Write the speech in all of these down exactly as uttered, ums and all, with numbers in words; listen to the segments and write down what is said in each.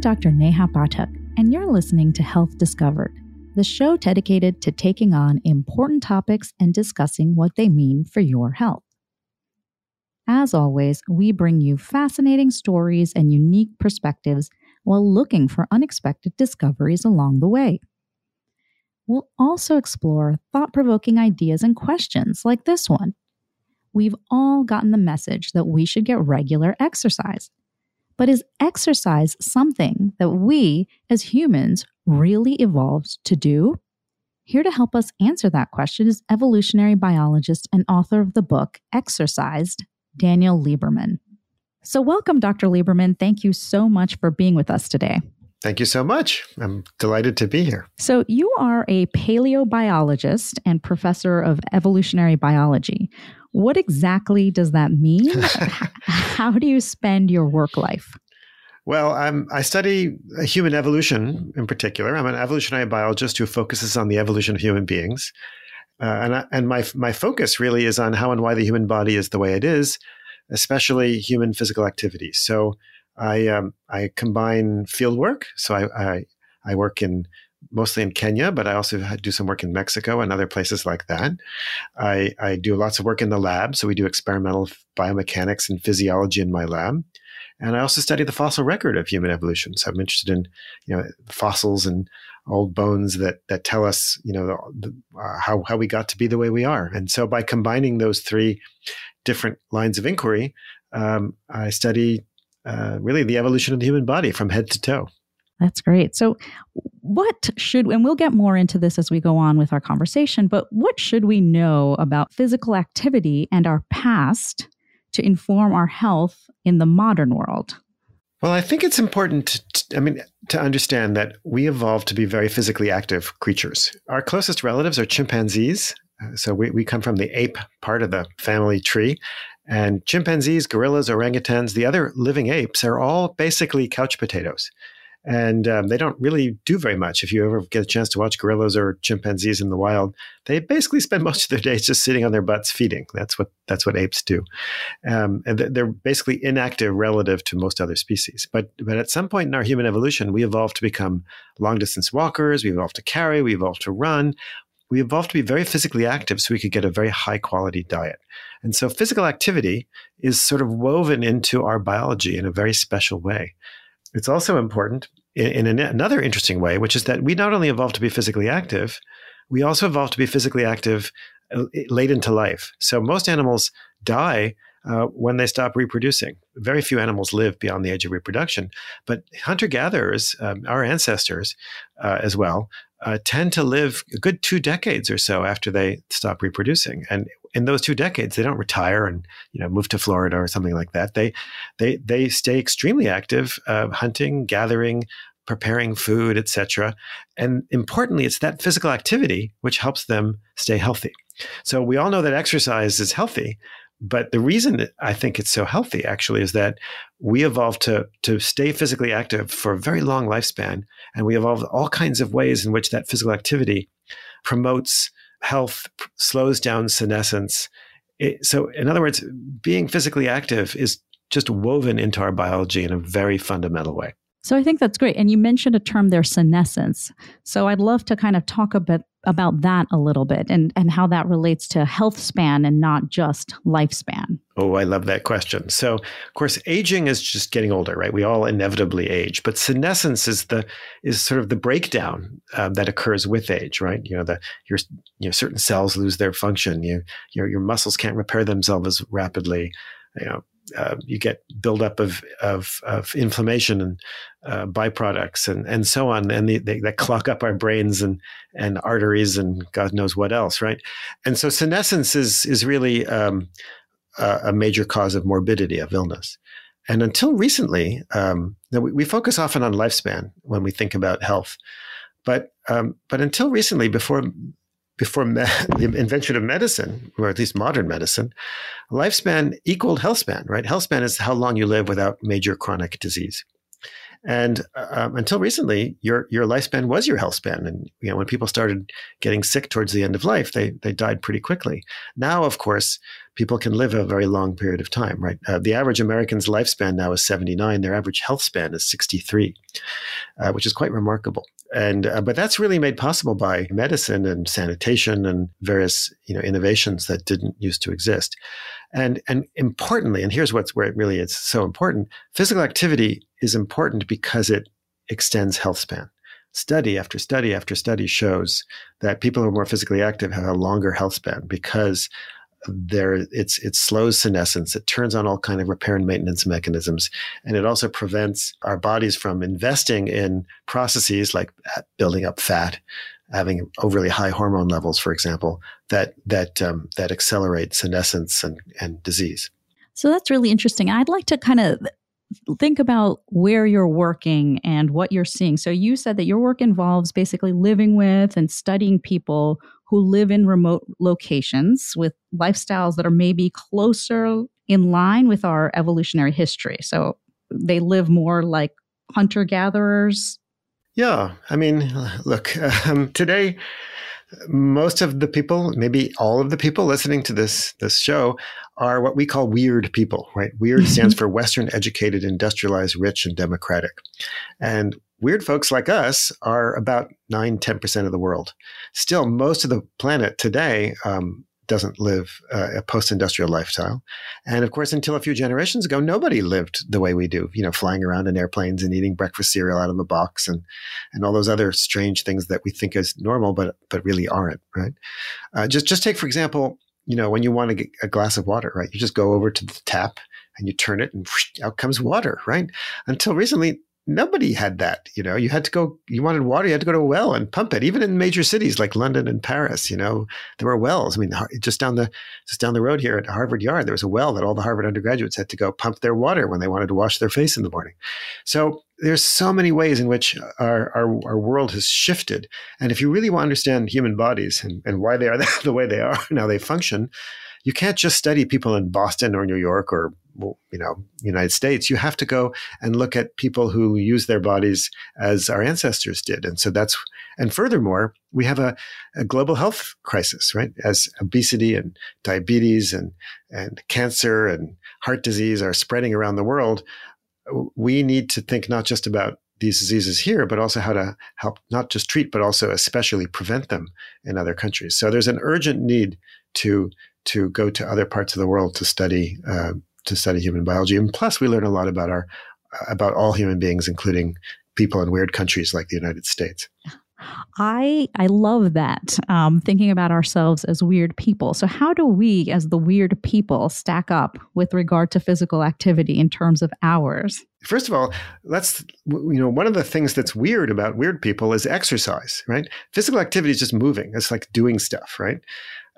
I'm Doctor Neha Pathak, and you're listening to Health Discovered, the show dedicated to taking on important topics and discussing what they mean for your health. As always, we bring you fascinating stories and unique perspectives while looking for unexpected discoveries along the way. We'll also explore thought-provoking ideas and questions like this one. We've all gotten the message that we should get regular exercise. But is exercise something that we, as humans, really evolved to do? Here to help us answer that question is evolutionary biologist and author of the book, Exercised, Daniel Lieberman. So welcome, Doctor Lieberman. Thank you so much for being with us today. Thank you so much. I'm delighted to be here. So you are a paleobiologist and professor of evolutionary biology. What exactly does that mean? How do you spend your work life? Well, I'm, I study human evolution in particular. I'm an evolutionary biologist who focuses on the evolution of human beings. Uh, and I, and my, my focus really is on how and why the human body is the way it is, especially human physical activity. So I um, I combine field work. So I, I I work in mostly in Kenya, but I also do some work in Mexico and other places like that. I, I do lots of work in the lab. So we do experimental biomechanics and physiology in my lab. And I also study the fossil record of human evolution. So I'm interested in, you know, fossils and old bones that that tell us, you know, the, uh, how how we got to be the way we are. And so by combining those three different lines of inquiry, um, I study Uh, really the evolution of the human body from head to toe. That's great. So what should, and we'll get more into this as we go on with our conversation, but what should we know about physical activity and our past to inform our health in the modern world? Well, I think it's important, to, I mean, to understand that we evolved to be very physically active creatures. Our closest relatives are chimpanzees. So we, we come from the ape part of the family tree. And chimpanzees, gorillas, orangutans, the other living apes are all basically couch potatoes. And um, they don't really do very much. If you ever get a chance to watch gorillas or chimpanzees in the wild, they basically spend most of their days just sitting on their butts feeding. That's what that's what apes do. Um, and they're basically inactive relative to most other species. But but at some point in our human evolution, we evolved to become long-distance walkers. We evolved to carry. We evolved to run. We evolved to be very physically active so we could get a very high quality diet. And so physical activity is sort of woven into our biology in a very special way. It's also important in, in another interesting way, which is that we not only evolved to be physically active, we also evolved to be physically active late into life. So most animals die Uh, when they stop reproducing. Very few animals live beyond the age of reproduction. But hunter-gatherers, um, our ancestors uh, as well, uh, tend to live a good two decades or so after they stop reproducing. And in those two decades, they don't retire and, you know, move to Florida or something like that. They they they stay extremely active, uh, hunting, gathering, preparing food, et cetera. And importantly, it's that physical activity which helps them stay healthy. So we all know that exercise is healthy. But the reason that I think it's so healthy, actually, is that we evolved to, to stay physically active for a very long lifespan. And we evolved all kinds of ways in which that physical activity promotes health, slows down senescence. It, so in other words, being physically active is just woven into our biology in a very fundamental way. So I think that's great. And you mentioned a term there, senescence. So I'd love to kind of talk a bit about that a little bit and, and how that relates to health span and not just lifespan. Oh, I love that question. So, of course, aging is just getting older, right? We all inevitably age. But senescence is the is sort of the breakdown um, that occurs with age, right? You know, the your you know, certain cells lose their function. You, your, your muscles can't repair themselves as rapidly, you know. Uh, you get buildup of, of of inflammation and uh, byproducts and and so on, and they, they, they clog up our brains and and arteries and God knows what else, right? And so senescence is is really um, a, a major cause of morbidity, of illness. And until recently, um, we, we focus often on lifespan when we think about health, but um, but until recently, before. Before me- the invention of medicine, or at least modern medicine, lifespan equaled healthspan, right? Healthspan is how long you live without major chronic disease. And um, until recently, your your lifespan was your health span. And you know, when people started getting sick towards the end of life, they they died pretty quickly. Now, of course, people can live a very long period of time, right? Uh, the average American's lifespan now is seventy-nine. Their average health span is sixty-three, uh, which is quite remarkable. And uh, but that's really made possible by medicine and sanitation and various you know innovations that didn't used to exist. And and importantly, and here's what's where it really is so important: physical activity is important because it extends health span. Study after study after study shows that people who are more physically active have a longer health span because there it's it slows senescence. It turns on all kind of repair and maintenance mechanisms, and it also prevents our bodies from investing in processes like building up fat, having overly high hormone levels, for example, that that um, that accelerate senescence and and disease. So that's really interesting. I'd like to kind of think about where you're working and what you're seeing. So you said that your work involves basically living with and studying people who live in remote locations with lifestyles that are maybe closer in line with our evolutionary history. So they live more like hunter-gatherers. Yeah. I mean, look, um, today, most of the people, maybe all of the people listening to this this show are what we call weird people, right? Weird stands for Western, educated, industrialized, rich, and democratic. And weird folks like us are about nine, ten percent of the world. Still, most of the planet today um, doesn't live uh, a post-industrial lifestyle. And of course, until a few generations ago, nobody lived the way we do, you know, flying around in airplanes and eating breakfast cereal out of a box and and all those other strange things that we think is normal, but but really aren't, right? Uh, just, just take, for example, you know, when you want to get a glass of water, right? You just go over to the tap and you turn it and whoosh, out comes water, right? Until recently, nobody had that, you know, you had to go, you wanted water, you had to go to a well and pump it. Even in major cities like London and Paris, you know, there were wells. I mean, just down the, just down the road here at Harvard Yard, there was a well that all the Harvard undergraduates had to go pump their water when they wanted to wash their face in the morning. So there's so many ways in which our, our, our world has shifted. And if you really want to understand human bodies and, and why they are the way they are and how they function, you can't just study people in Boston or New York or, you know, United States. You have to go and look at people who use their bodies as our ancestors did. And so that's, and furthermore, we have a, a global health crisis, right? As obesity and diabetes and, and cancer and heart disease are spreading around the world, we need to think not just about these diseases here, but also how to help not just treat, but also especially prevent them in other countries. So there's an urgent need to to go to other parts of the world to study uh, to study human biology. And plus, we learn a lot about our about all human beings, including people in weird countries like the United States. I I love that, um, thinking about ourselves as weird people. So how do we, as the weird people, stack up with regard to physical activity in terms of hours? First of all, let's, you know, one of the things that's weird about weird people is exercise, right? Physical activity is just moving. It's like doing stuff, right?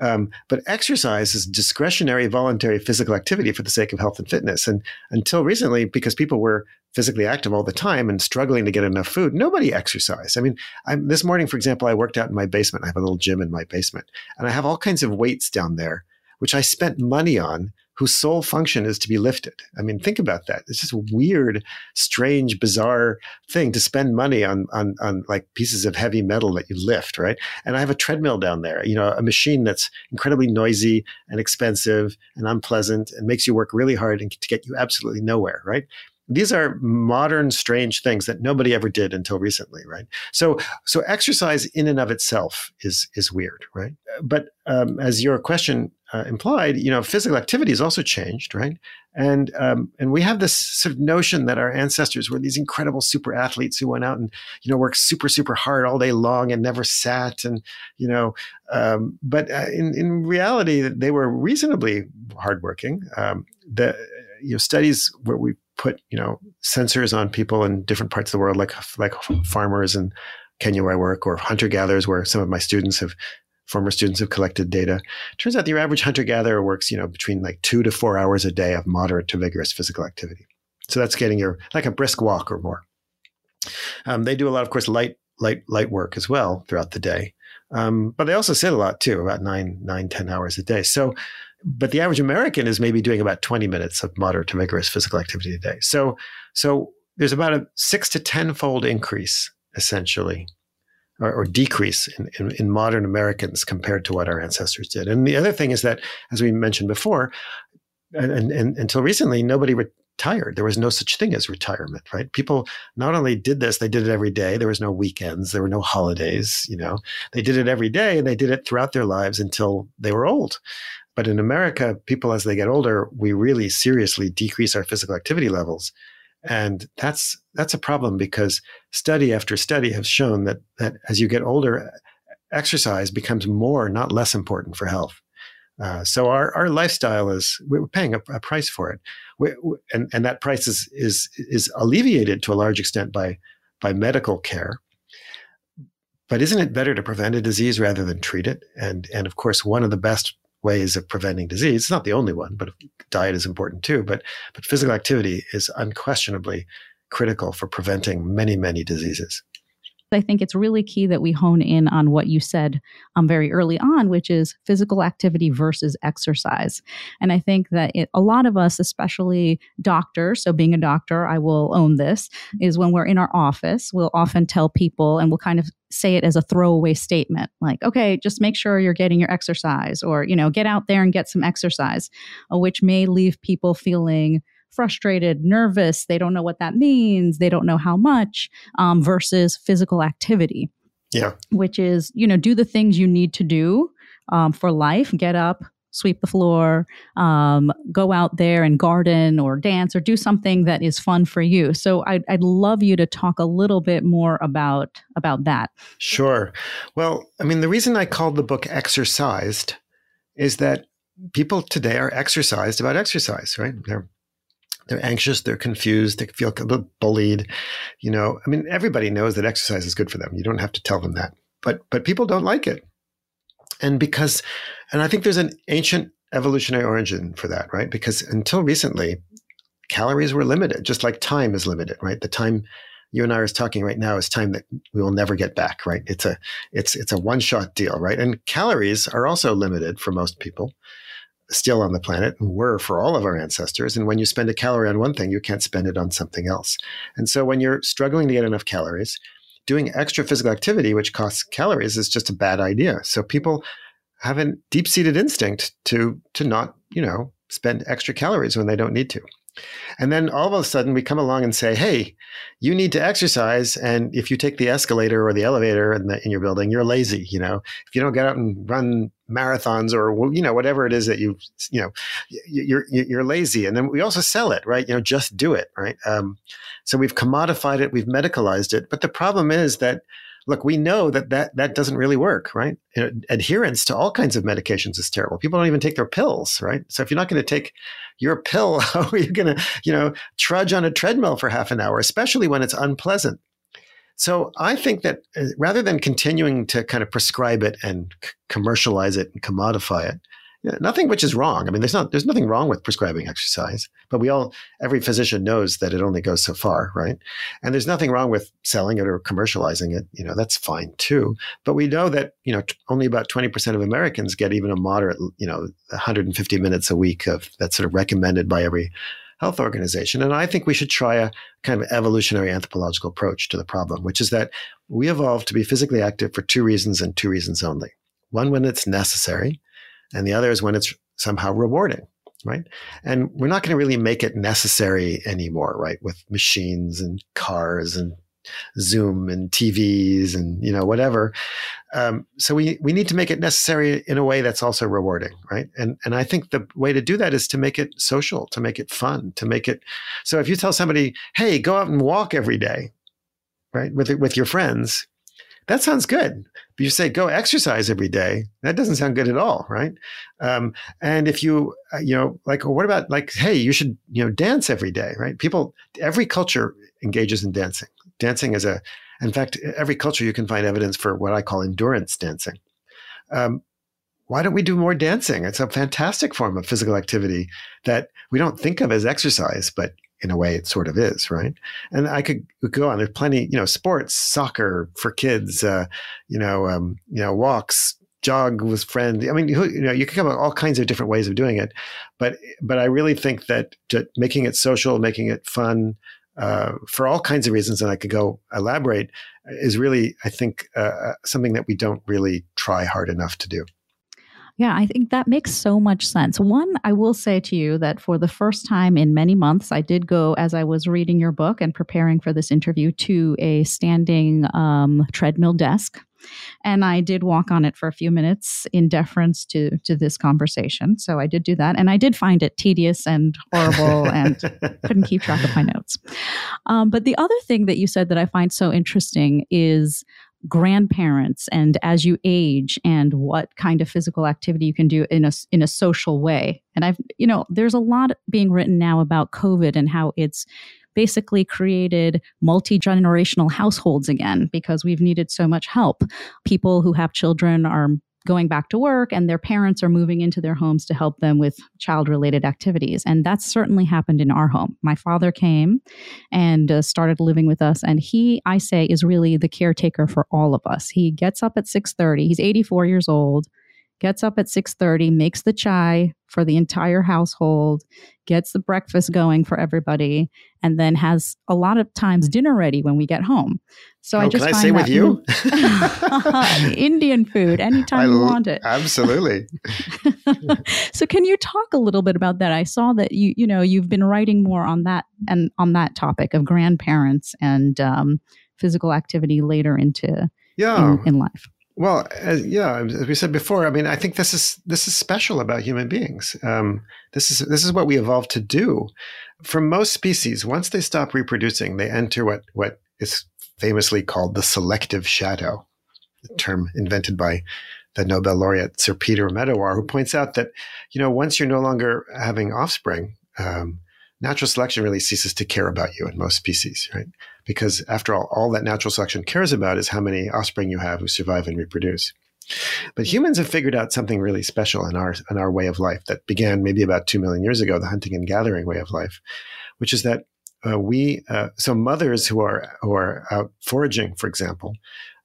Um, but exercise is discretionary, voluntary physical activity for the sake of health and fitness. And until recently, because people were physically active all the time and struggling to get enough food, nobody exercised. I mean, I'm, this morning, for example, I worked out in my basement. I have a little gym in my basement. And I have all kinds of weights down there, which I spent money on, whose sole function is to be lifted. I mean, think about that. It's just a weird, strange, bizarre thing to spend money on, on, on like pieces of heavy metal that you lift, right? And I have a treadmill down there, you know, a machine that's incredibly noisy and expensive and unpleasant and makes you work really hard and to get you absolutely nowhere, right? These are modern, strange things that nobody ever did until recently, right? So, so exercise in and of itself is is weird, right? But um, as your question uh, implied, you know, physical activity has also changed, right? And um, and we have this sort of notion that our ancestors were these incredible super athletes who went out and you know worked super super hard all day long and never sat, and you know, um, but uh, in in reality, they were reasonably hardworking. Um, the you know studies where we put, you know, sensors on people in different parts of the world, like like farmers in Kenya where I work, or hunter-gatherers where some of my students have, former students have collected data. Turns out your average hunter-gatherer works, you know, between like two to four hours a day of moderate to vigorous physical activity. So that's getting your, like a brisk walk or more. Um, they do a lot of course, light, light, light work as well throughout the day. Um, but they also sit a lot too, about nine, nine, ten hours a day. So but the average American is maybe doing about twenty minutes of moderate to vigorous physical activity a day. So, so there's about a six to tenfold increase, essentially, or, or decrease in, in, in modern Americans compared to what our ancestors did. And the other thing is that, as we mentioned before, and, and until recently, nobody retired. There was no such thing as retirement, right? People not only did this, they did it every day. There was no weekends. There were no holidays, you know. They did it every day, and they did it throughout their lives until they were old. But in America, people, as they get older, we really seriously decrease our physical activity levels. And that's that's a problem, because study after study has shown that that as you get older, exercise becomes more, not less important for health. Uh, so our, our lifestyle is, we're paying a, a price for it. We, we, and, and that price is, is, is alleviated to a large extent by, by medical care. But isn't it better to prevent a disease rather than treat it? And, and of course, one of the best ways of preventing disease, it's not the only one, but diet is important too, but, but physical activity is unquestionably critical for preventing many, many diseases. I think it's really key that we hone in on what you said um, very early on, which is physical activity versus exercise. And I think that it, a lot of us, especially doctors, so being a doctor, I will own this, is when we're in our office, we'll often tell people, and we'll kind of say it as a throwaway statement, like, okay, just make sure you're getting your exercise, or, you know, get out there and get some exercise, which may leave people feeling frustrated, nervous, they don't know what that means, they don't know how much, um, versus physical activity. Yeah. Which is, you know, do the things you need to do um, for life, get up, sweep the floor, um, go out there and garden or dance or do something that is fun for you. So I'd, I'd love you to talk a little bit more about, about that. Sure. Well, I mean, the reason I called the book Exercised is that people today are exercised about exercise, right? They're They're anxious, they're confused, they feel a little bullied. You know, I mean, everybody knows that exercise is good for them. You don't have to tell them that. But but people don't like it. And because, and I think there's an ancient evolutionary origin for that, right? Because until recently, calories were limited, just like time is limited, right? The time you and I are talking right now is time that we will never get back, right? It's a it's it's a one-shot deal, right? And calories are also limited for most people still on the planet, and were for all of our ancestors. And when you spend a calorie on one thing, you can't spend it on something else. And so when you're struggling to get enough calories, doing extra physical activity, which costs calories, is just a bad idea. So people have a deep-seated instinct to, to not, you know, spend extra calories when they don't need to. And then all of a sudden we come along and say, hey, you need to exercise. And if you take the escalator or the elevator in, the, in your building, you're lazy. You know, if you don't get out and run marathons or, you know, whatever it is that you, you know, you're, you're lazy. And then we also sell it, right? You know, just do it, right? Um, so we've commodified it, we've medicalized it. But the problem is that, look, we know that that, that doesn't really work, right? You know, adherence to all kinds of medications is terrible. People don't even take their pills, right? So if you're not going to take your pill, how are you going to, you know, trudge on a treadmill for half an hour, especially when it's unpleasant? So I think that rather than continuing to kind of prescribe it and c- commercialize it and commodify it, you know, nothing which is wrong. I mean, there's not there's nothing wrong with prescribing exercise, but we all, every physician knows that it only goes so far, right? And there's nothing wrong with selling it or commercializing it. You know, that's fine too. But we know that, you know, t- only about twenty percent of Americans get even a moderate, you know, one hundred fifty minutes a week of that's sort of recommended by every health organization. And I think we should try a kind of evolutionary anthropological approach to the problem, which is that we evolved to be physically active for two reasons and two reasons only. One, when it's necessary, and the other is when it's somehow rewarding, right? And we're not going to really make it necessary anymore, right? With machines and cars and Zoom and T Vs and, you know, whatever. Um, so we, we need to make it necessary in a way that's also rewarding, right? And and I think the way to do that is to make it social, to make it fun, to make it. So if you tell somebody, hey, go out and walk every day, right? With, with your friends, that sounds good. But you say, go exercise every day. That doesn't sound good at all, right? Um, and if you, you know, like, what about like, hey, you should, you know, dance every day, right? People, every culture engages in dancing. Dancing is a, in fact, every culture you can find evidence for what I call endurance dancing. Um, why don't we do more dancing? It's a fantastic form of physical activity that we don't think of as exercise, but in a way it sort of is, right? And I could go on. There's plenty, you know, sports, soccer for kids, uh, you know, um, you know, walks, jog with friends. I mean, you know, you can come up with all kinds of different ways of doing it, but but I really think that making it social, making it fun, uh, for all kinds of reasons, and I could go elaborate, is really, I think, uh, something that we don't really try hard enough to do. Yeah, I think that makes so much sense. One, I will say to you that for the first time in many months, I did go, as I was reading your book and preparing for this interview, to a standing um, treadmill desk. And I did walk on it for a few minutes in deference to to this conversation. So I did do that. And I did find it tedious and horrible and couldn't keep track of my notes. Um, but the other thing that you said that I find so interesting is grandparents and as you age and what kind of physical activity you can do in a, in a social way. And I've, you know, there's a lot being written now about COVID and how it's basically created multi-generational households again, because we've needed so much help. People who have children are going back to work and their parents are moving into their homes to help them with child-related activities. And that's certainly happened in our home. My father came and uh, started living with us. And he, I say, is really the caretaker for all of us. He gets up at six thirty. He's eighty-four years old. Gets up at six thirty, makes the chai for the entire household, gets the breakfast going for everybody, and then has a lot of times dinner ready when we get home. So oh, I just can I find say with you? Indian food, anytime I, you want it. Absolutely. So can you talk a little bit about that? I saw that you you know you've been writing more on that and on that topic of grandparents and um, physical activity later into yeah. in, in life. Well, as, yeah, as we said before, I mean, I think this is this is special about human beings. Um, this is this is what we evolved to do. For most species, once they stop reproducing, they enter what what is famously called the selective shadow, a term invented by the Nobel laureate Sir Peter Medawar, who points out that, you know, once you're no longer having offspring, um, natural selection really ceases to care about you in most species, right? Because after all, all that natural selection cares about is how many offspring you have who survive and reproduce. But humans have figured out something really special in our in our way of life that began maybe about two million years ago, the hunting and gathering way of life, which is that uh, we uh, so mothers who are who are out foraging, for example,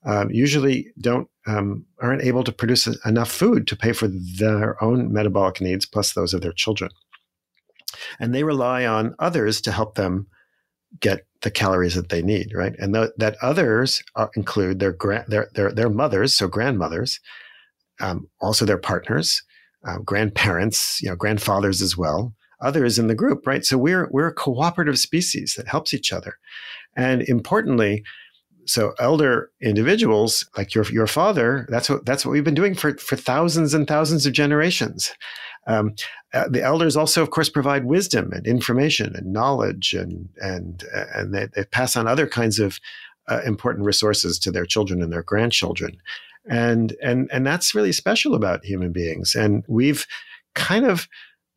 um, usually don't um, aren't able to produce enough food to pay for their own metabolic needs plus those of their children, and they rely on others to help them get the calories that they need, right? And th- that others are, include their, gra- their their their mothers, so grandmothers, um, also their partners, uh, grandparents, you know, grandfathers as well, others in the group, right? So we're we're a cooperative species that helps each other, and importantly, so elder individuals like your your father, that's what that's what we've been doing for for thousands and thousands of generations. Um, uh, the elders also, of course, provide wisdom and information and knowledge, and and and they, they pass on other kinds of uh, important resources to their children and their grandchildren, and and and that's really special about human beings. And we've kind of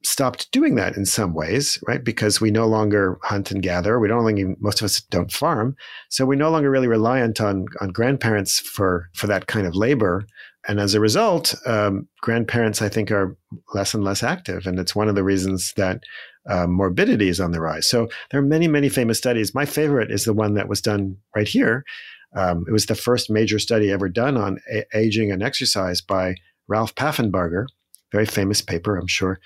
stopped doing that in some ways, right? Because we no longer hunt and gather. We don't even, most of us don't farm, so we're no longer really reliant on on grandparents for for that kind of labor. And as a result, um, grandparents, I think, are less and less active. And it's one of the reasons that uh, morbidity is on the rise. So there are many, many famous studies. My favorite is the one that was done right here. Um, it was the first major study ever done on a- aging and exercise by Ralph Paffenbarger, very famous paper. I'm sure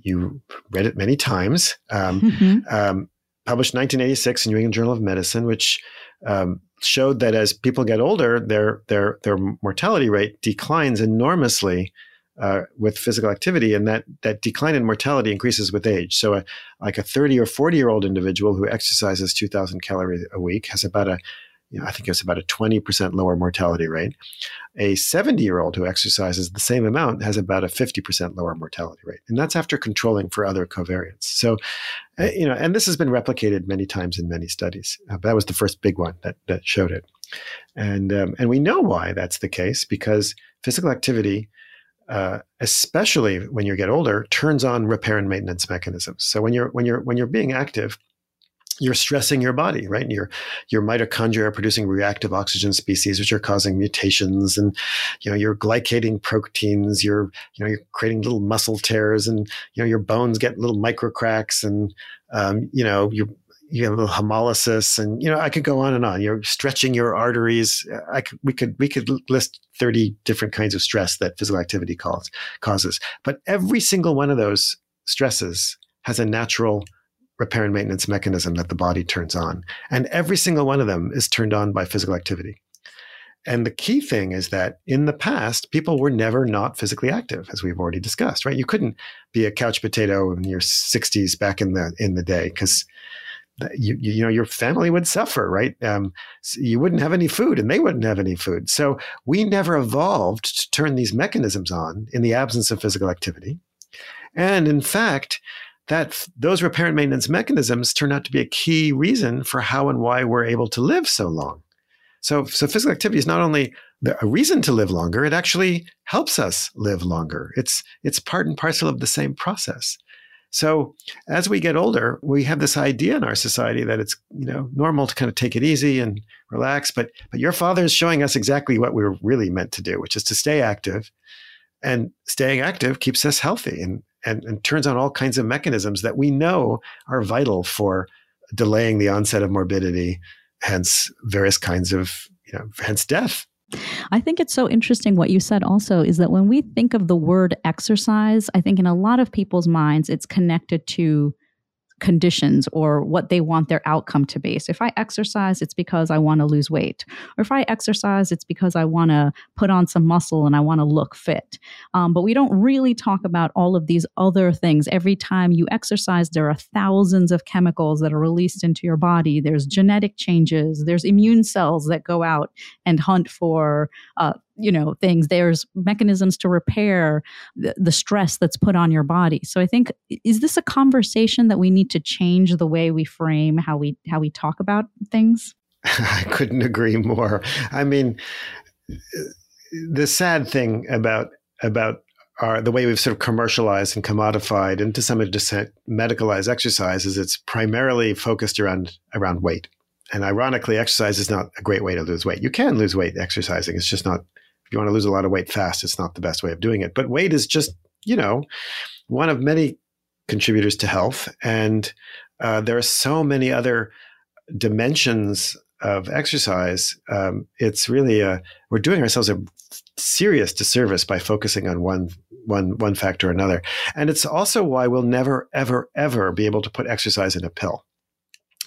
you read it many times. Um, mm-hmm. um, published nineteen eighty-six in New England Journal of Medicine, which um, showed that as people get older, their their their mortality rate declines enormously uh, with physical activity, and that that decline in mortality increases with age. So, a, like a thirty or forty year old individual who exercises two thousand calories a week has about a, you know, I think it's about a twenty percent lower mortality rate. A seventy year old who exercises the same amount has about a fifty percent lower mortality rate, and that's after controlling for other covariates. So, you know, and this has been replicated many times in many studies. Uh, that was the first big one that that showed it, and um, and we know why that's the case, because physical activity, uh, especially when you get older, turns on repair and maintenance mechanisms. So when you're when you're when you're being active, you're stressing your body, right? And your your mitochondria are producing reactive oxygen species, which are causing mutations, and you know you're glycating proteins. You're you know you're creating little muscle tears, and you know your bones get little microcracks, and um, you know you you have a little hemolysis, and you know I could go on and on. You're stretching your arteries. I could, we could we could list thirty different kinds of stress that physical activity causes, causes. But every single one of those stresses has a natural repair and maintenance mechanism that the body turns on. And every single one of them is turned on by physical activity. And the key thing is that in the past, people were never not physically active, as we've already discussed, right? You couldn't be a couch potato in your sixties back in the in the day because you you know your family would suffer, right? Um, so you wouldn't have any food, and they wouldn't have any food. So we never evolved to turn these mechanisms on in the absence of physical activity. And in fact, that those repair and maintenance mechanisms turn out to be a key reason for how and why we're able to live so long. So, so physical activity is not only the, a reason to live longer, it actually helps us live longer. It's, it's part and parcel of the same process. So as we get older, we have this idea in our society that it's, you know, normal to kind of take it easy and relax. But, but your father is showing us exactly what we were really meant to do, which is to stay active. And staying active keeps us healthy and, and, and turns on all kinds of mechanisms that we know are vital for delaying the onset of morbidity, hence various kinds of, you know, hence death. I think it's so interesting what you said also is that when we think of the word exercise, I think in a lot of people's minds, it's connected to conditions or what they want their outcome to be. So if I exercise, it's because I want to lose weight. Or if I exercise, it's because I want to put on some muscle and I want to look fit. Um, but we don't really talk about all of these other things. Every time you exercise, there are thousands of chemicals that are released into your body. There's genetic changes. There's immune cells that go out and hunt for uh, you know, things. There's mechanisms to repair the, the stress that's put on your body. So I think, is this a conversation that we need to change the way we frame how we, how we talk about things? I couldn't agree more. I mean, the sad thing about, about our, the way we've sort of commercialized and commodified and to some extent medicalized exercise is it's primarily focused around, around weight. And ironically, exercise is not a great way to lose weight. You can lose weight exercising. It's just not, if you want to lose a lot of weight fast, it's not the best way of doing it. But weight is just, you know, one of many contributors to health. And uh, there are so many other dimensions of exercise. Um, it's really, a, we're doing ourselves a serious disservice by focusing on one, one, one factor or another. And it's also why we'll never, ever, ever be able to put exercise in a pill.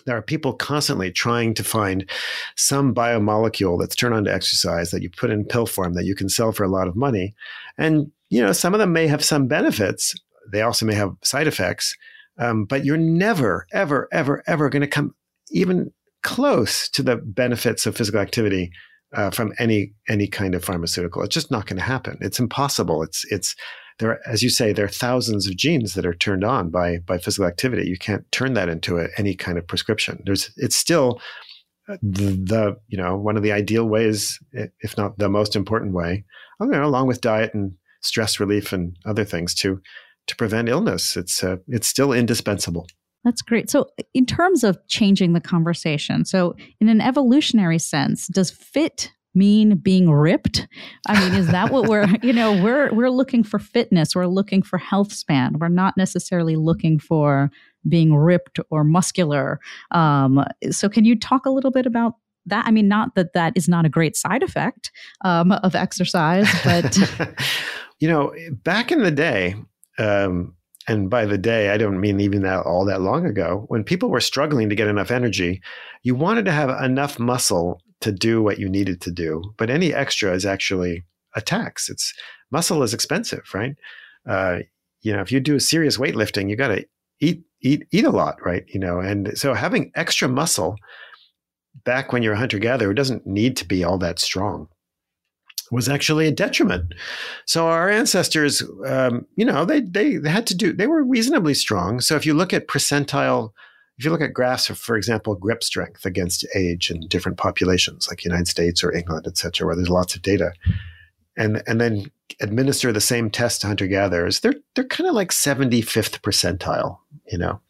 There are people constantly trying to find some biomolecule that's turned on to exercise that you put in pill form that you can sell for a lot of money. And, you know, some of them may have some benefits. They also may have side effects. Um, but you're never, ever, ever, ever going to come even close to the benefits of physical activity uh, from any any kind of pharmaceutical. It's just not going to happen. It's impossible. It's it's there are, as you say, there are thousands of genes that are turned on by by physical activity. You can't turn that into a, any kind of prescription. There's it's still the, the you know one of the ideal ways, if not the most important way, you know, along with diet and stress relief and other things to to prevent illness. It's uh, it's still indispensable. That's great. So in terms of changing the conversation, so in an evolutionary sense, does fit mean being ripped? I mean, is that what we're, you know, we're we're looking for fitness. We're looking for health span. We're not necessarily looking for being ripped or muscular. Um, so can you talk a little bit about that? I mean, not that that is not a great side effect um, of exercise, but... You know, back in the day, um, and by the day, I don't mean even that all that long ago, when people were struggling to get enough energy, you wanted to have enough muscle to do what you needed to do. But any extra is actually a tax. It's muscle is expensive, right? Uh, you know, if you do serious weightlifting, you got to eat, eat, eat a lot, right? You know, and so having extra muscle back when you're a hunter-gatherer doesn't need to be all that strong. Was actually a detriment. So our ancestors, um, you know, they, they they had to do, they were reasonably strong. So if you look at percentile, if you look at graphs of, for example, grip strength against age in different populations like United States or England, et cetera, where there's lots of data, and and then administer the same test to hunter-gatherers, they're they're kind of like seventy-fifth percentile, you know.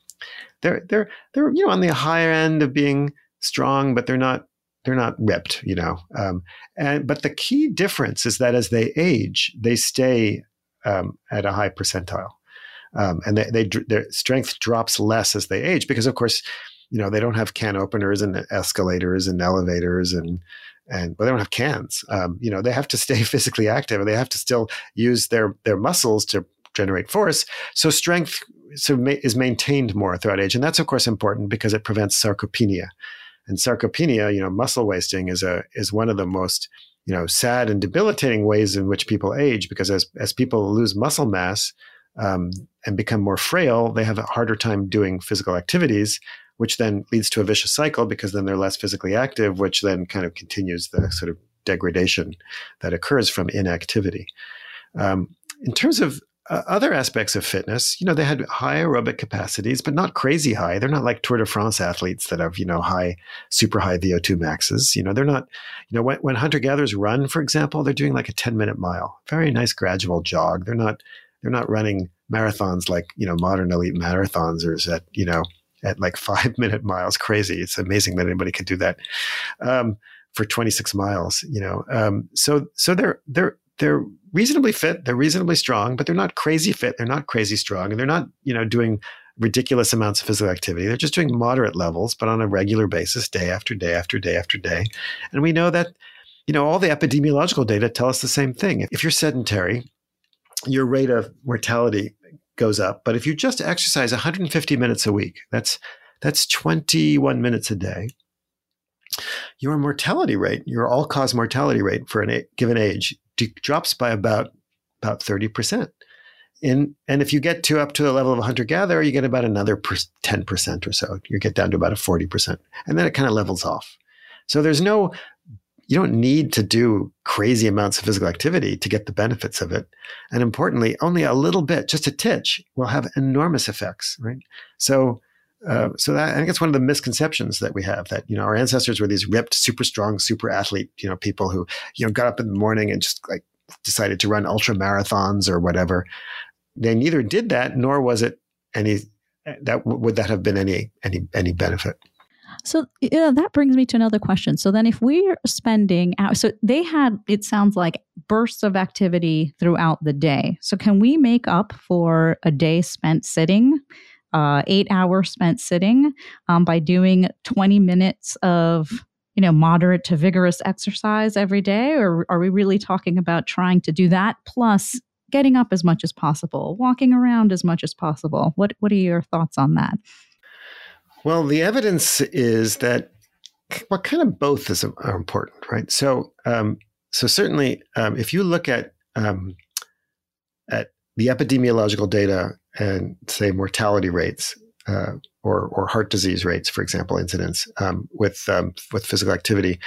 They're they're they're you know on the higher end of being strong, but they're not They're not ripped, you know. Um, and but the key difference is that as they age, they stay um, at a high percentile, um, and they, they their strength drops less as they age because, of course, you know they don't have can openers and escalators and elevators and and well, they don't have cans. Um, you know, they have to stay physically active and they have to still use their their muscles to generate force. So strength so ma- is maintained more throughout age. And that's, of course, important because it prevents sarcopenia. And sarcopenia, you know, muscle wasting is a is one of the most, you know, sad and debilitating ways in which people age, because as as people lose muscle mass um, and become more frail, they have a harder time doing physical activities, which then leads to a vicious cycle, because then they're less physically active, which then kind of continues the sort of degradation that occurs from inactivity. Um, in terms of uh, other aspects of fitness, you know, they had high aerobic capacities, but not crazy high. They're not like Tour de France athletes that have, you know, high, super high V O two maxes. You know, they're not, you know, when, when hunter-gatherers run, for example, they're doing like a ten minute mile, very nice gradual jog. They're not, they're not running marathons like, you know, modern elite marathoners at, you know, at like five minute miles. Crazy. It's amazing that anybody could do that um, for twenty-six miles, you know? Um, so, so they're, they're, they're reasonably fit, they're reasonably strong, but they're not crazy fit, they're not crazy strong, and they're not, you know, doing ridiculous amounts of physical activity. They're just doing moderate levels, but on a regular basis, day after day after day after day. And we know that, you know, all the epidemiological data tell us the same thing. If you're sedentary, your rate of mortality goes up. But if you just exercise one hundred fifty minutes a week, that's that's twenty-one minutes a day, your mortality rate, your all-cause mortality rate for a given age drops by about about thirty percent. And, and if you get to up to the level of a hunter-gatherer, you get about another ten percent or so. You get down to about a forty percent. And then it kind of levels off. So there's no, you don't need to do crazy amounts of physical activity to get the benefits of it. And importantly, only a little bit, just a titch, will have enormous effects, right? So Uh, so that, I think it's one of the misconceptions that we have, that, you know, our ancestors were these ripped, super strong, super athlete, you know, people who, you know, got up in the morning and just like decided to run ultra marathons or whatever. They neither did that, nor was it any, that would that have been any, any, any benefit. So yeah, that brings me to another question. So then if we're spending out, so they had, it sounds like, bursts of activity throughout the day. So can we make up for a day spent sitting? Uh, eight hours spent sitting um, by doing twenty minutes of, you know, moderate to vigorous exercise every day? Or are we really talking about trying to do that plus getting up as much as possible, walking around as much as possible? What What are your thoughts on that? Well, the evidence is that, well, kind of both is are important, right? So, um, so certainly, um, if you look at um, at the epidemiological data and say mortality rates uh, or or heart disease rates, for example, incidence um, with um, with physical activity,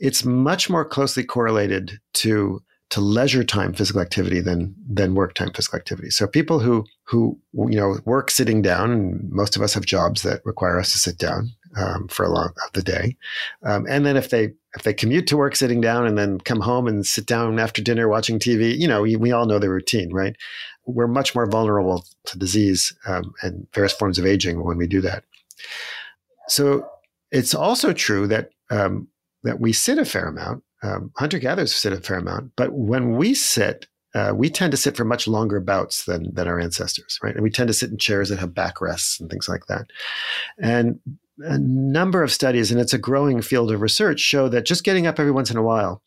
it's much more closely correlated to to leisure time physical activity than than work time physical activity. So people who who you know work sitting down, and most of us have jobs that require us to sit down um, for a long of the day, um, and then if they if they commute to work sitting down and then come home and sit down after dinner watching T V, you know we, we all know the routine, right? We're much more vulnerable to disease um, and various forms of aging when we do that. So it's also true that um, that we sit a fair amount. Um, hunter-gatherers sit a fair amount, but when we sit, uh, we tend to sit for much longer bouts than than our ancestors, right? And we tend to sit in chairs that have backrests and things like that. And a number of studies, and it's a growing field of research, show that just getting up every once in a while,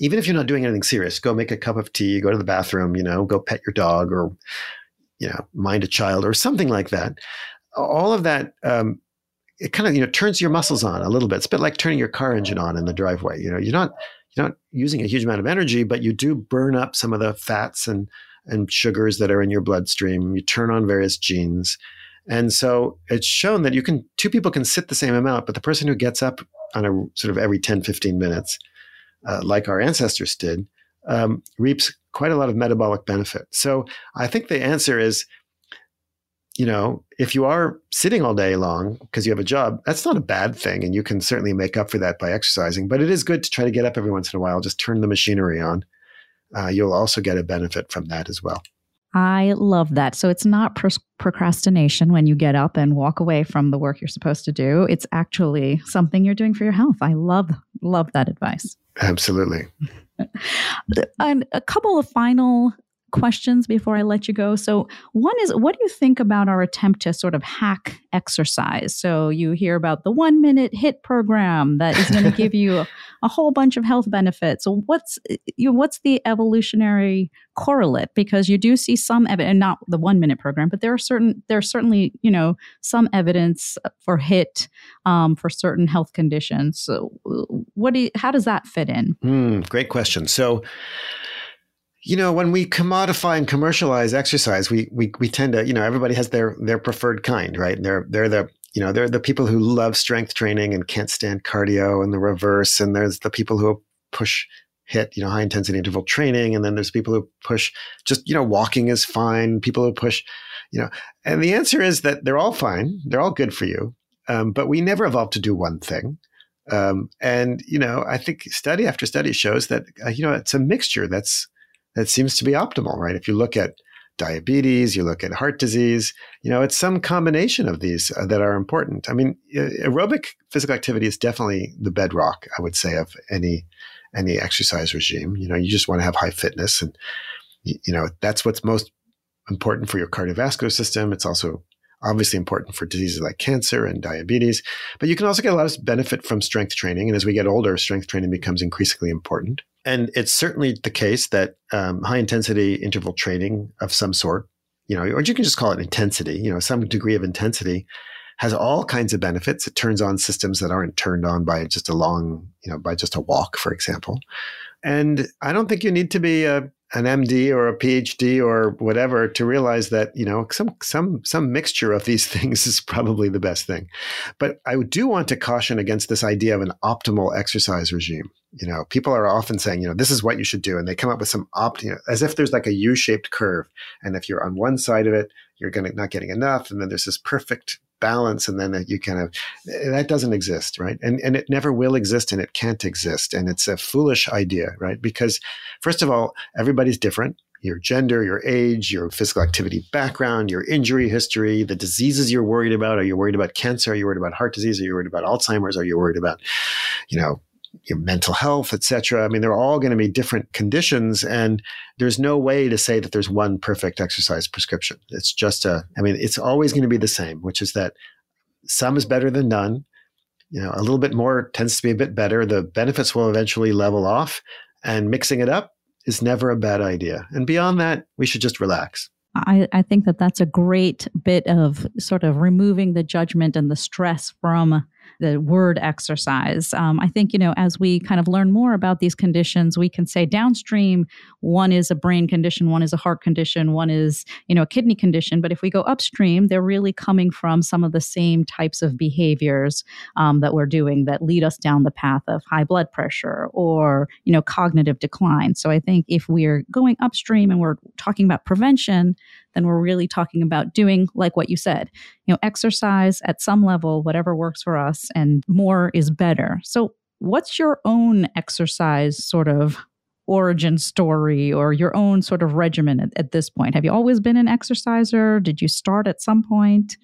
even if you're not doing anything serious, go make a cup of tea, go to the bathroom, you know, go pet your dog, or, you know, mind a child or something like that. All of that, um, it kind of, you know, turns your muscles on a little bit. It's a bit like turning your car engine on in the driveway. You know, you're not, you're not using a huge amount of energy, but you do burn up some of the fats and, and sugars that are in your bloodstream. You turn on various genes. And so it's shown that you can, two people can sit the same amount, but the person who gets up on a sort of every ten, fifteen minutes, Uh, like our ancestors did, um, reaps quite a lot of metabolic benefit. So I think the answer is, you know, if you are sitting all day long because you have a job, that's not a bad thing. And you can certainly make up for that by exercising, but it is good to try to get up every once in a while, just turn the machinery on. Uh, you'll also get a benefit from that as well. I love that. So it's not pr- procrastination when you get up and walk away from the work you're supposed to do. It's actually something you're doing for your health. I love, love that advice. Absolutely. And a couple of final questions before I let you go. So one is, what do you think about our attempt to sort of hack exercise? So you hear about the one minute HIIT program that is going to give you a, a whole bunch of health benefits. So what's, you know, what's the evolutionary correlate? Because you do see some evidence, and not the one minute program, but there are certain, there's certainly, you know, some evidence for HIIT um, for certain health conditions. So what do you, how does that fit in? Mm, great question. So, you know, when we commodify and commercialize exercise, we we we tend to, you know, everybody has their their preferred kind, right? They're they're the, you know, they're the people who love strength training and can't stand cardio, and the reverse, and there's the people who push HIIT, you know, high intensity interval training, and then there's people who push just, you know, walking is fine, people who push, you know, and the answer is that they're all fine, they're all good for you, um, but we never evolved to do one thing. Um, and, you know, I think study after study shows that, uh, you know, it's a mixture that's that seems to be optimal, right? If you look at diabetes, you look at heart disease, you know, it's some combination of these uh, that are important. I mean, aerobic physical activity is definitely the bedrock, I would say, of any any exercise regime. You know, you just want to have high fitness, and you know, that's what's most important for your cardiovascular system. It's also obviously important for diseases like cancer and diabetes, but you can also get a lot of benefit from strength training. And as we get older, strength training becomes increasingly important. And it's certainly the case that um, high intensity interval training of some sort, you know, or you can just call it intensity, you know, some degree of intensity has all kinds of benefits. It turns on systems that aren't turned on by just a long, you know, by just a walk, for example. And I don't think you need to be a an M D or a P H D or whatever to realize that, you know, some some some mixture of these things is probably the best thing. But I do want to caution against this idea of an optimal exercise regime. You know, people are often saying, you know, this is what you should do, and they come up with some opt, you know, as if there's like a U-shaped curve, and if you're on one side of it, you're going to not getting enough, and then there's this perfect balance, and then you kind of, that doesn't exist, right? And and it never will exist, and it can't exist. And it's a foolish idea, right? Because first of all, everybody's different. Your gender, your age, your physical activity background, your injury history, the diseases you're worried about. Are you worried about cancer? Are you worried about heart disease? Are you worried about Alzheimer's? Are you worried about, you know, your mental health, et cetera? I mean, they're all going to be different conditions, and there's no way to say that there's one perfect exercise prescription. It's just a, I mean, it's always going to be the same, which is that some is better than none. You know, a little bit more tends to be a bit better. The benefits will eventually level off, and mixing it up is never a bad idea. And beyond that, we should just relax. I, I think that that's a great bit of sort of removing the judgment and the stress from the word exercise. Um, I think, you know, as we kind of learn more about these conditions, we can say downstream, one is a brain condition, one is a heart condition, one is, you know, a kidney condition. But if we go upstream, they're really coming from some of the same types of behaviors um, that we're doing that lead us down the path of high blood pressure or, you know, cognitive decline. So I think if we're going upstream and we're talking about prevention, then we're really talking about doing, like what you said, you know, exercise at some level, whatever works for us, and more is better. So what's your own exercise sort of origin story or your own sort of regimen at, at this point? Have you always been an exerciser? Did you start at some point?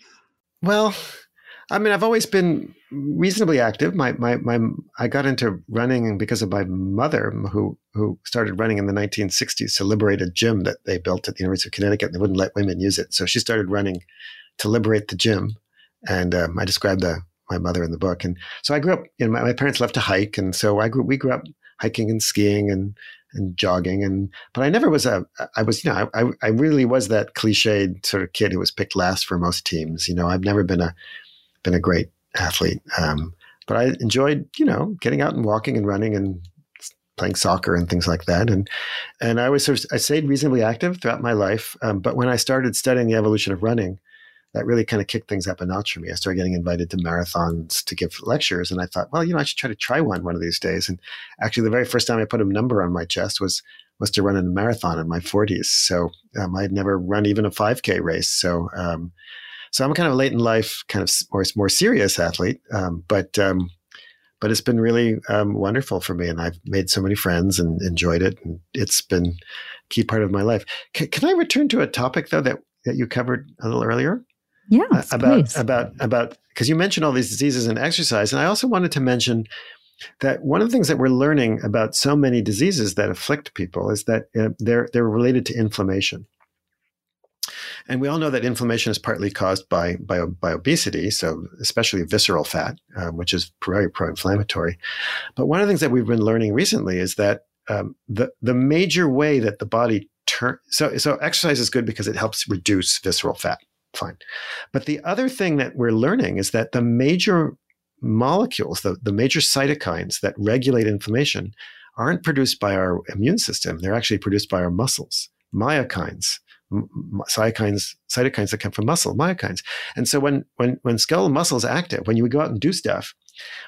Well, I mean, I've always been reasonably active. My, my, my, I got into running because of my mother, who who started running in the nineteen sixties to liberate a gym that they built at the University of Connecticut, and they wouldn't let women use it. So she started running to liberate the gym, and um, I described the, my mother in the book. And so I grew up. You know, my, my parents loved to hike, and so I grew. We grew up hiking and skiing and and jogging, and but I never was a. I was, you know, I I really was that cliched sort of kid who was picked last for most teams. You know, I've never been a been a great athlete. Um, but I enjoyed, you know, getting out and walking and running and playing soccer and things like that. And, and I was sort of, I stayed reasonably active throughout my life. Um, but when I started studying the evolution of running, that really kind of kicked things up a notch for me. I started getting invited to marathons to give lectures. And I thought, well, you know, I should try to try one one of these days. And actually the very first time I put a number on my chest was, was to run in a marathon in my forties. So um, I had never run even a five K race. So, um, So I'm kind of a late in life, kind of more, more serious athlete, um, but um, but it's been really um, wonderful for me, and I've made so many friends and enjoyed it. And it's been a key part of my life. C- can I return to a topic though that, that you covered a little earlier? Yes, uh, about, please. About about because you mentioned all these diseases and exercise, and I also wanted to mention that one of the things that we're learning about so many diseases that afflict people is that uh, they're, they're related to inflammation. And we all know that inflammation is partly caused by, by, by obesity, so especially visceral fat, um, which is very pro-inflammatory. But one of the things that we've been learning recently is that um, the, the major way that the body turns, so, so exercise is good because it helps reduce visceral fat, fine. But the other thing that we're learning is that the major molecules, the, the major cytokines that regulate inflammation aren't produced by our immune system. They're actually produced by our muscles, myokines. Cytokines, cytokines that come from muscle, myokines. And so when when when skeletal muscle is active, when you go out and do stuff,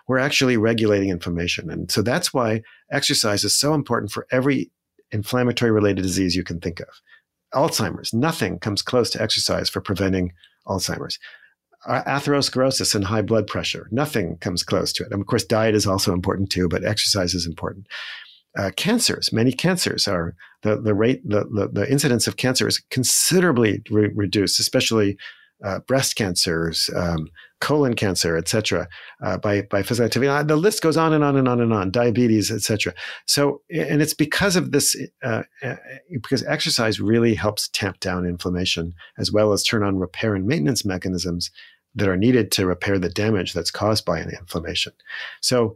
we're actually regulating inflammation. And so that's why exercise is so important for every inflammatory-related disease you can think of. Alzheimer's, nothing comes close to exercise for preventing Alzheimer's. Atherosclerosis and high blood pressure, nothing comes close to it. And of course, diet is also important too, but exercise is important. Uh, cancers, many cancers are the the rate the the, the incidence of cancer is considerably re reduced, especially uh, breast cancers, um, colon cancer, et cetera, uh, by by physical activity. And the list goes on and on and on and on. Diabetes, et cetera. So, and it's because of this, uh, because exercise really helps tamp down inflammation as well as turn on repair and maintenance mechanisms that are needed to repair the damage that's caused by an inflammation. So,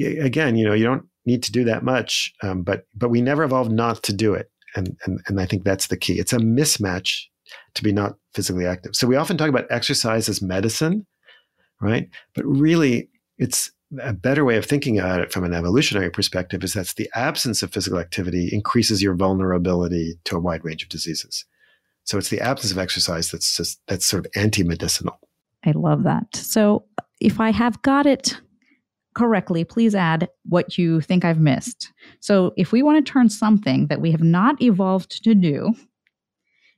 again, you know, you don't need to do that much, um, but but we never evolved not to do it, and, and and I think that's the key. It's a mismatch to be not physically active. So we often talk about exercise as medicine, right? But really, it's a better way of thinking about it from an evolutionary perspective is that's the absence of physical activity increases your vulnerability to a wide range of diseases. So it's the absence of exercise that's just that's sort of anti-medicinal. I love that. So if I have got it correctly, please add what you think I've missed. So if we want to turn something that we have not evolved to do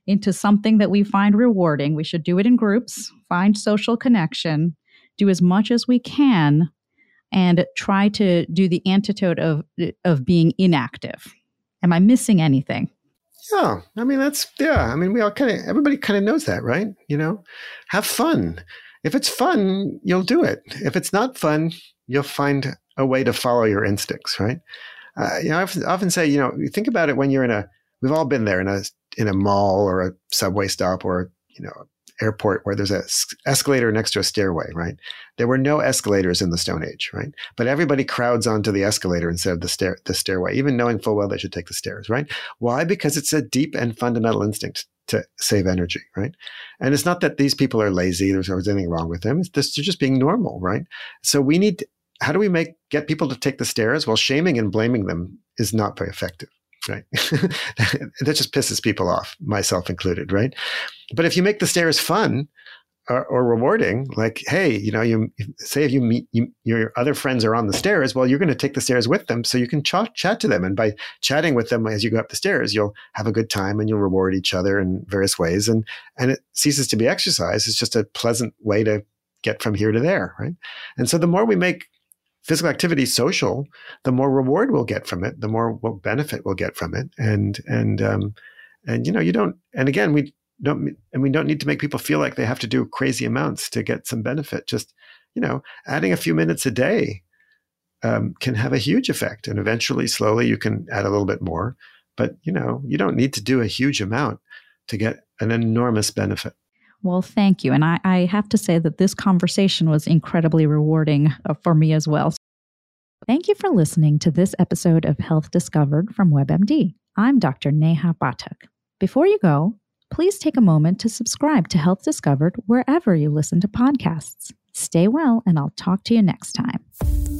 into something that we find rewarding, we should do it in groups, find social connection, do as much as we can, and try to do the antidote of, of being inactive. Am I missing anything? Yeah. I mean, that's, yeah. I mean, we all kind of, everybody kind of knows that, right? You know, have fun. If it's fun, you'll do it. If it's not fun, you'll find a way to follow your instincts, right? Uh, you know, I often say, you know, think about it when you're in a, we've all been there in a, in a mall or a subway stop or, you know, airport where there's an escalator next to a stairway, right? There were no escalators in the Stone Age, right? But everybody crowds onto the escalator instead of the stair, the stairway, even knowing full well they should take the stairs, right? Why? Because it's a deep and fundamental instinct to save energy, right? And it's not that these people are lazy, there's anything wrong with them, it's just, they're just being normal, right? So we need to, how do we make get people to take the stairs? Well, shaming and blaming them is not very effective, right? That just pisses people off, myself included, right? But if you make the stairs fun or, or rewarding, like, hey, you know, you say if you meet you, your other friends are on the stairs, well, you're going to take the stairs with them, so you can ch chat to them, and by chatting with them as you go up the stairs, you'll have a good time and you'll reward each other in various ways, and and it ceases to be exercise. It's just a pleasant way to get from here to there, right? And so the more we make physical activity social, the more reward we'll get from it, the more we'll benefit we'll get from it. And, and, um, and, you know, you don't, and again, we don't, and we don't need to make people feel like they have to do crazy amounts to get some benefit. Just, you know, adding a few minutes a day um, can have a huge effect. And eventually, slowly, you can add a little bit more, but, you know, you don't need to do a huge amount to get an enormous benefit. Well, thank you. And I, I have to say that this conversation was incredibly rewarding uh, for me as well. Thank you for listening to this episode of Health Discovered from WebMD. I'm Doctor Neha Pathak. Before you go, please take a moment to subscribe to Health Discovered wherever you listen to podcasts. Stay well, and I'll talk to you next time.